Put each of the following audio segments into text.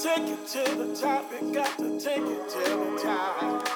take it to the top, you got to take it to the top.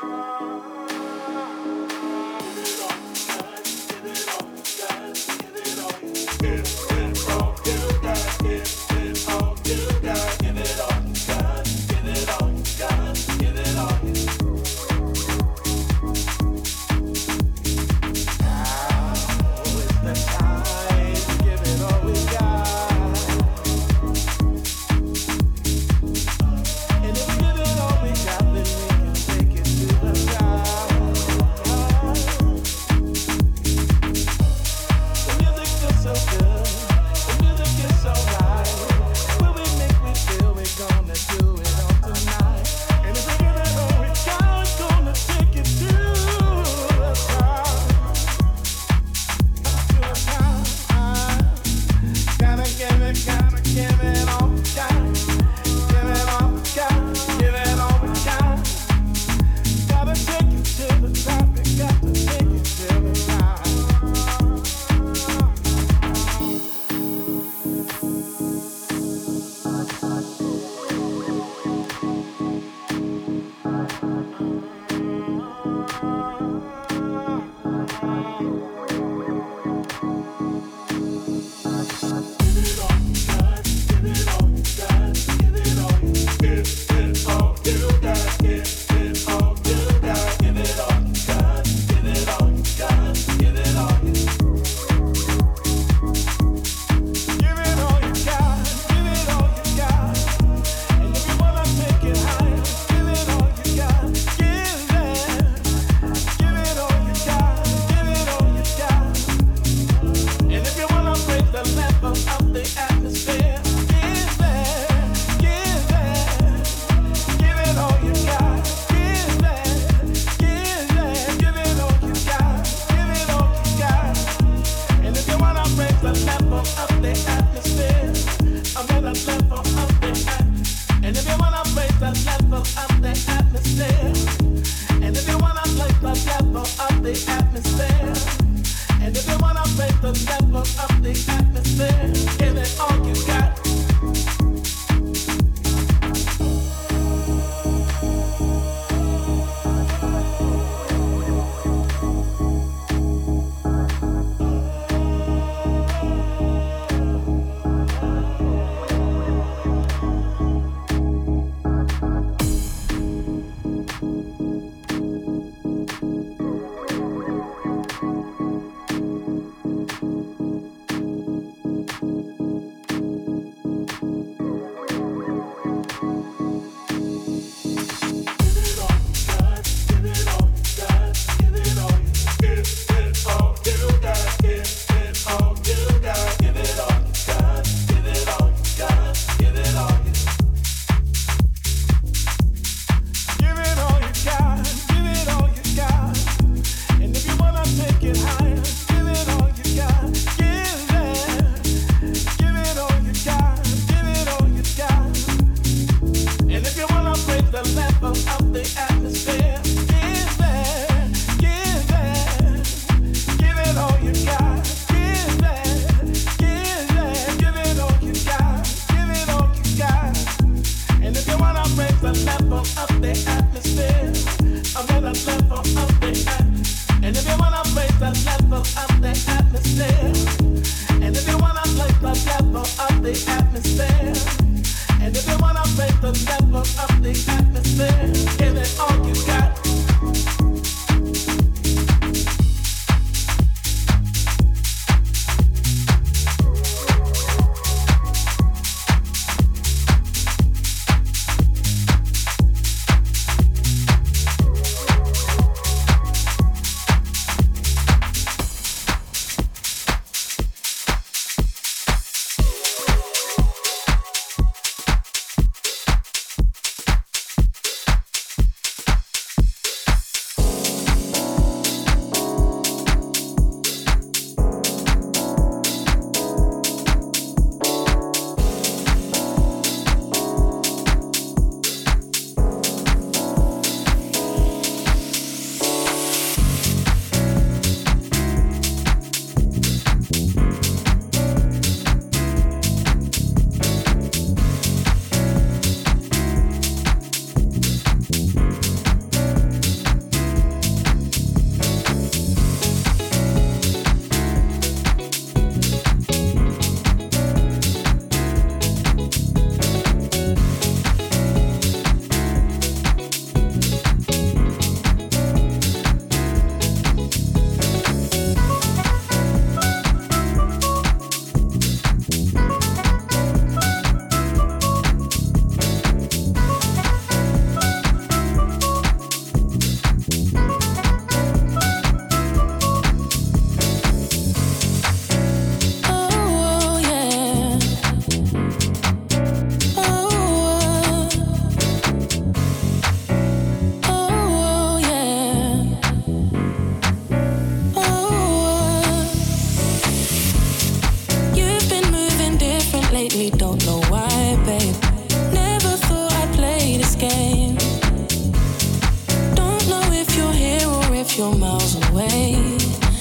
you're miles away.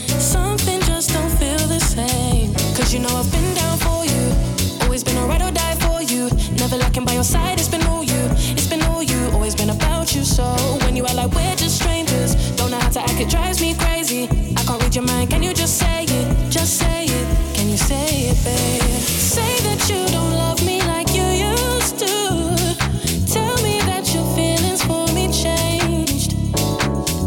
Something just don't feel the same. Cause you know I've been down for you. Always been a ride or die for you. Never lacking by your side, it's been all you. It's been all you, always been about you. So when you are like we're just strangers, don't know how to act, it drives me crazy. I can't read your mind, can you just say it? Just say it, can you say it, babe? Say that you don't love me like you used to. Tell me that your feelings for me changed.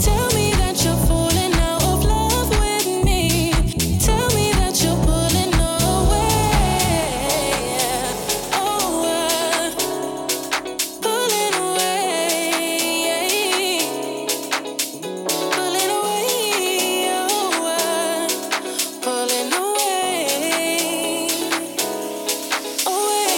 Tell me that you're falling out of love with me. Tell me that you're pulling away. Oh, pulling away. Pulling away. Oh, pulling away.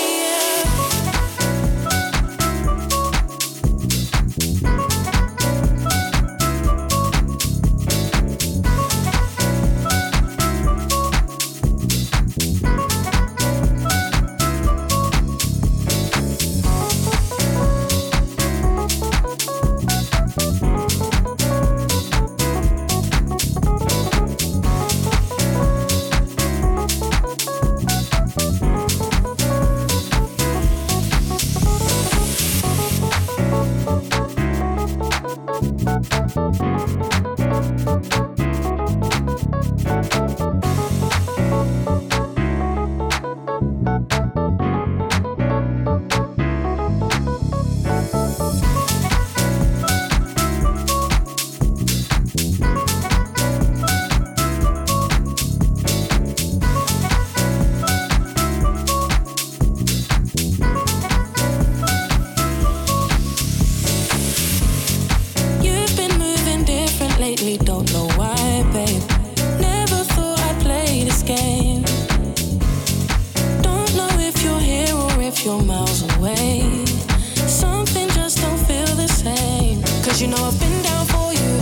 Don't know why, babe. Never thought I'd play this game. Don't know if you're here or if you're miles away. Something just don't feel the same. Cause you know I've been down for you.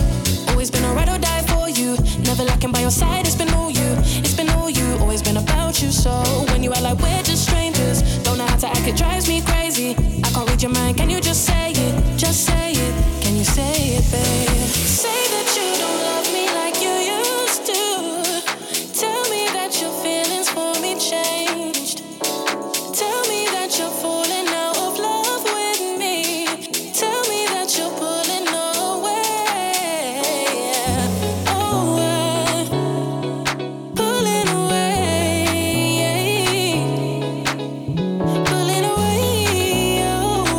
Always been a ride or die for you. Never lacking by your side, it's been all you. It's been all you, always been about you. So when you are like we're just strangers, don't know how to act, it drives me crazy. I can't read your mind, can you just say it? Just say it, can you say it, babe? Say that you don't love me like you used to. Tell me that your feelings for me changed. Tell me that you're falling out of love with me. Tell me that you're pulling away. Oh, pulling away. Pulling away. Oh,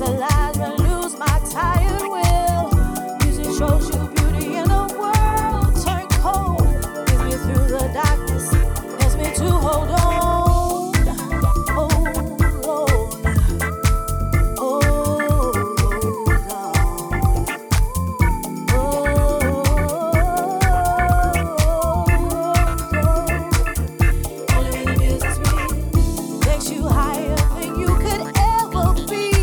you higher than you could ever be.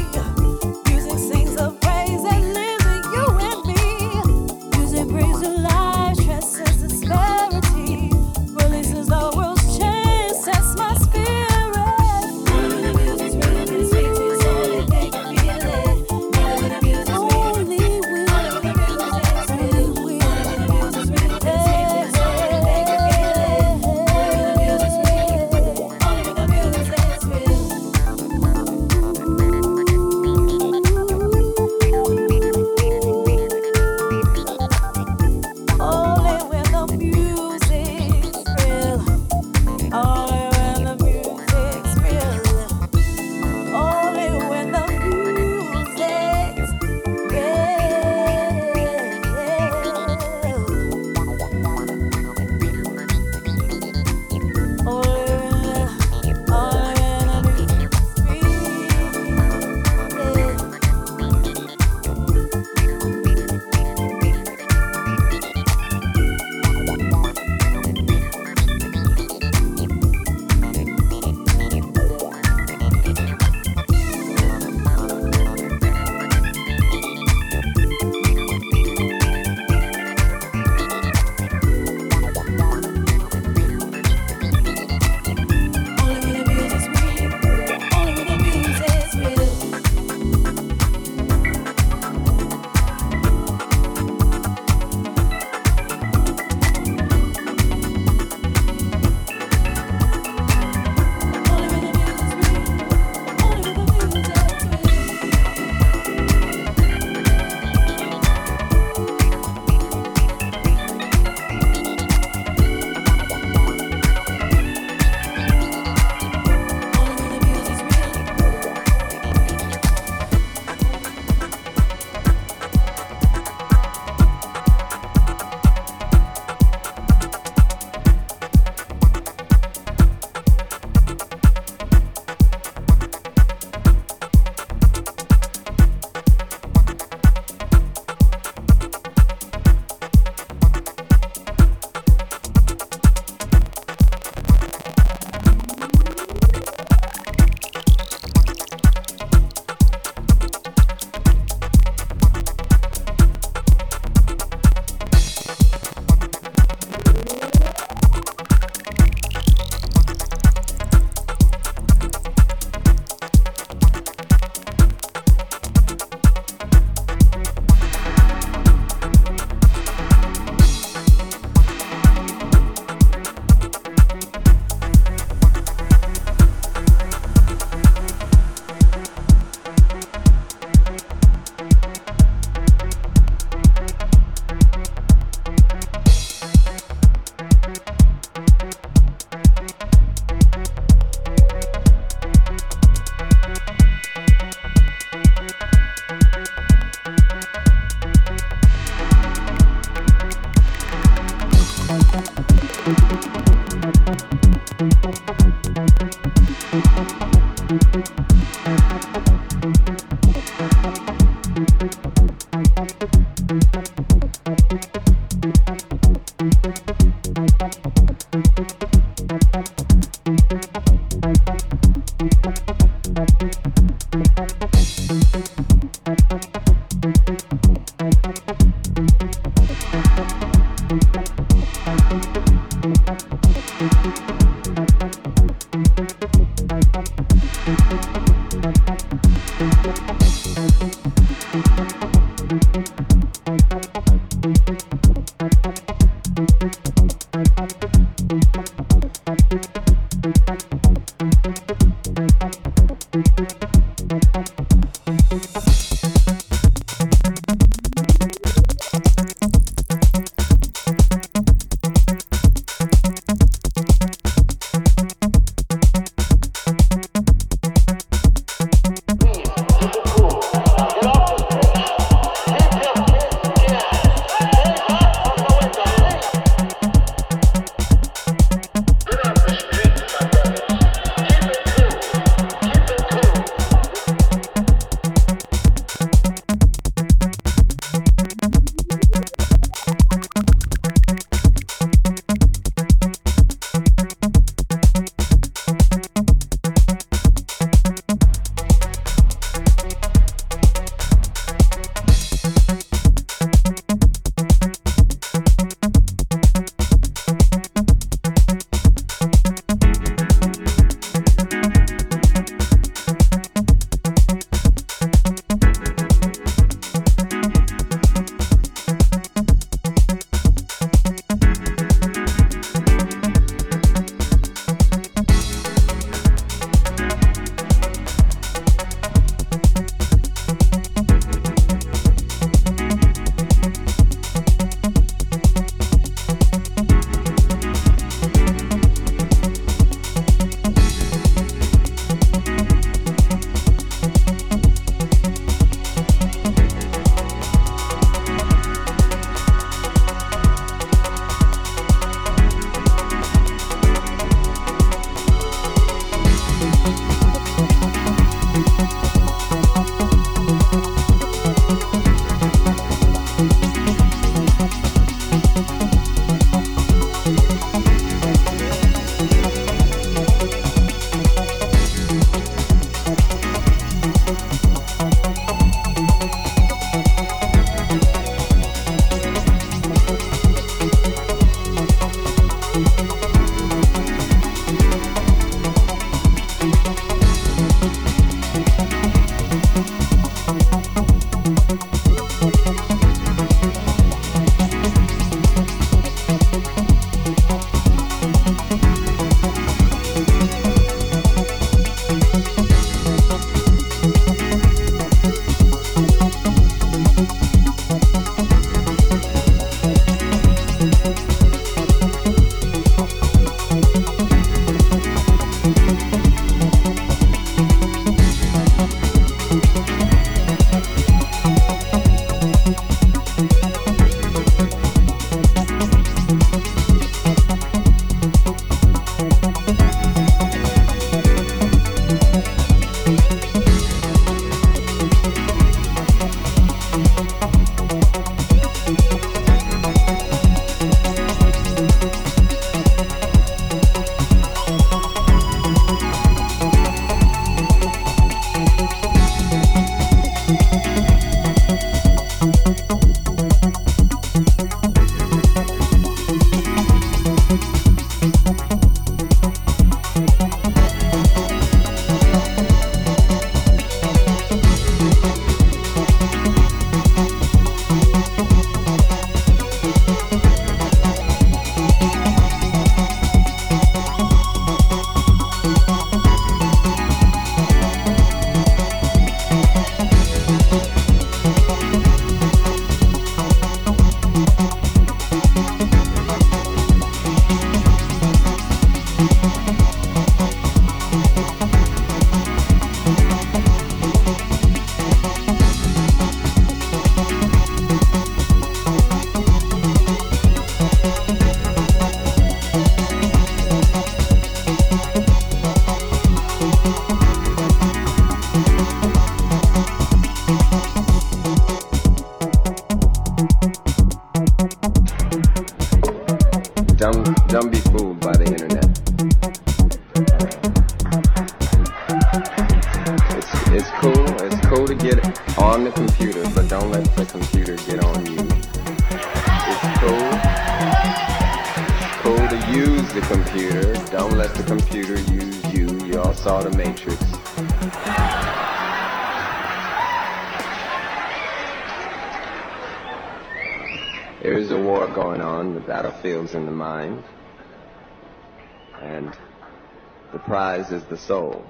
Is the soul.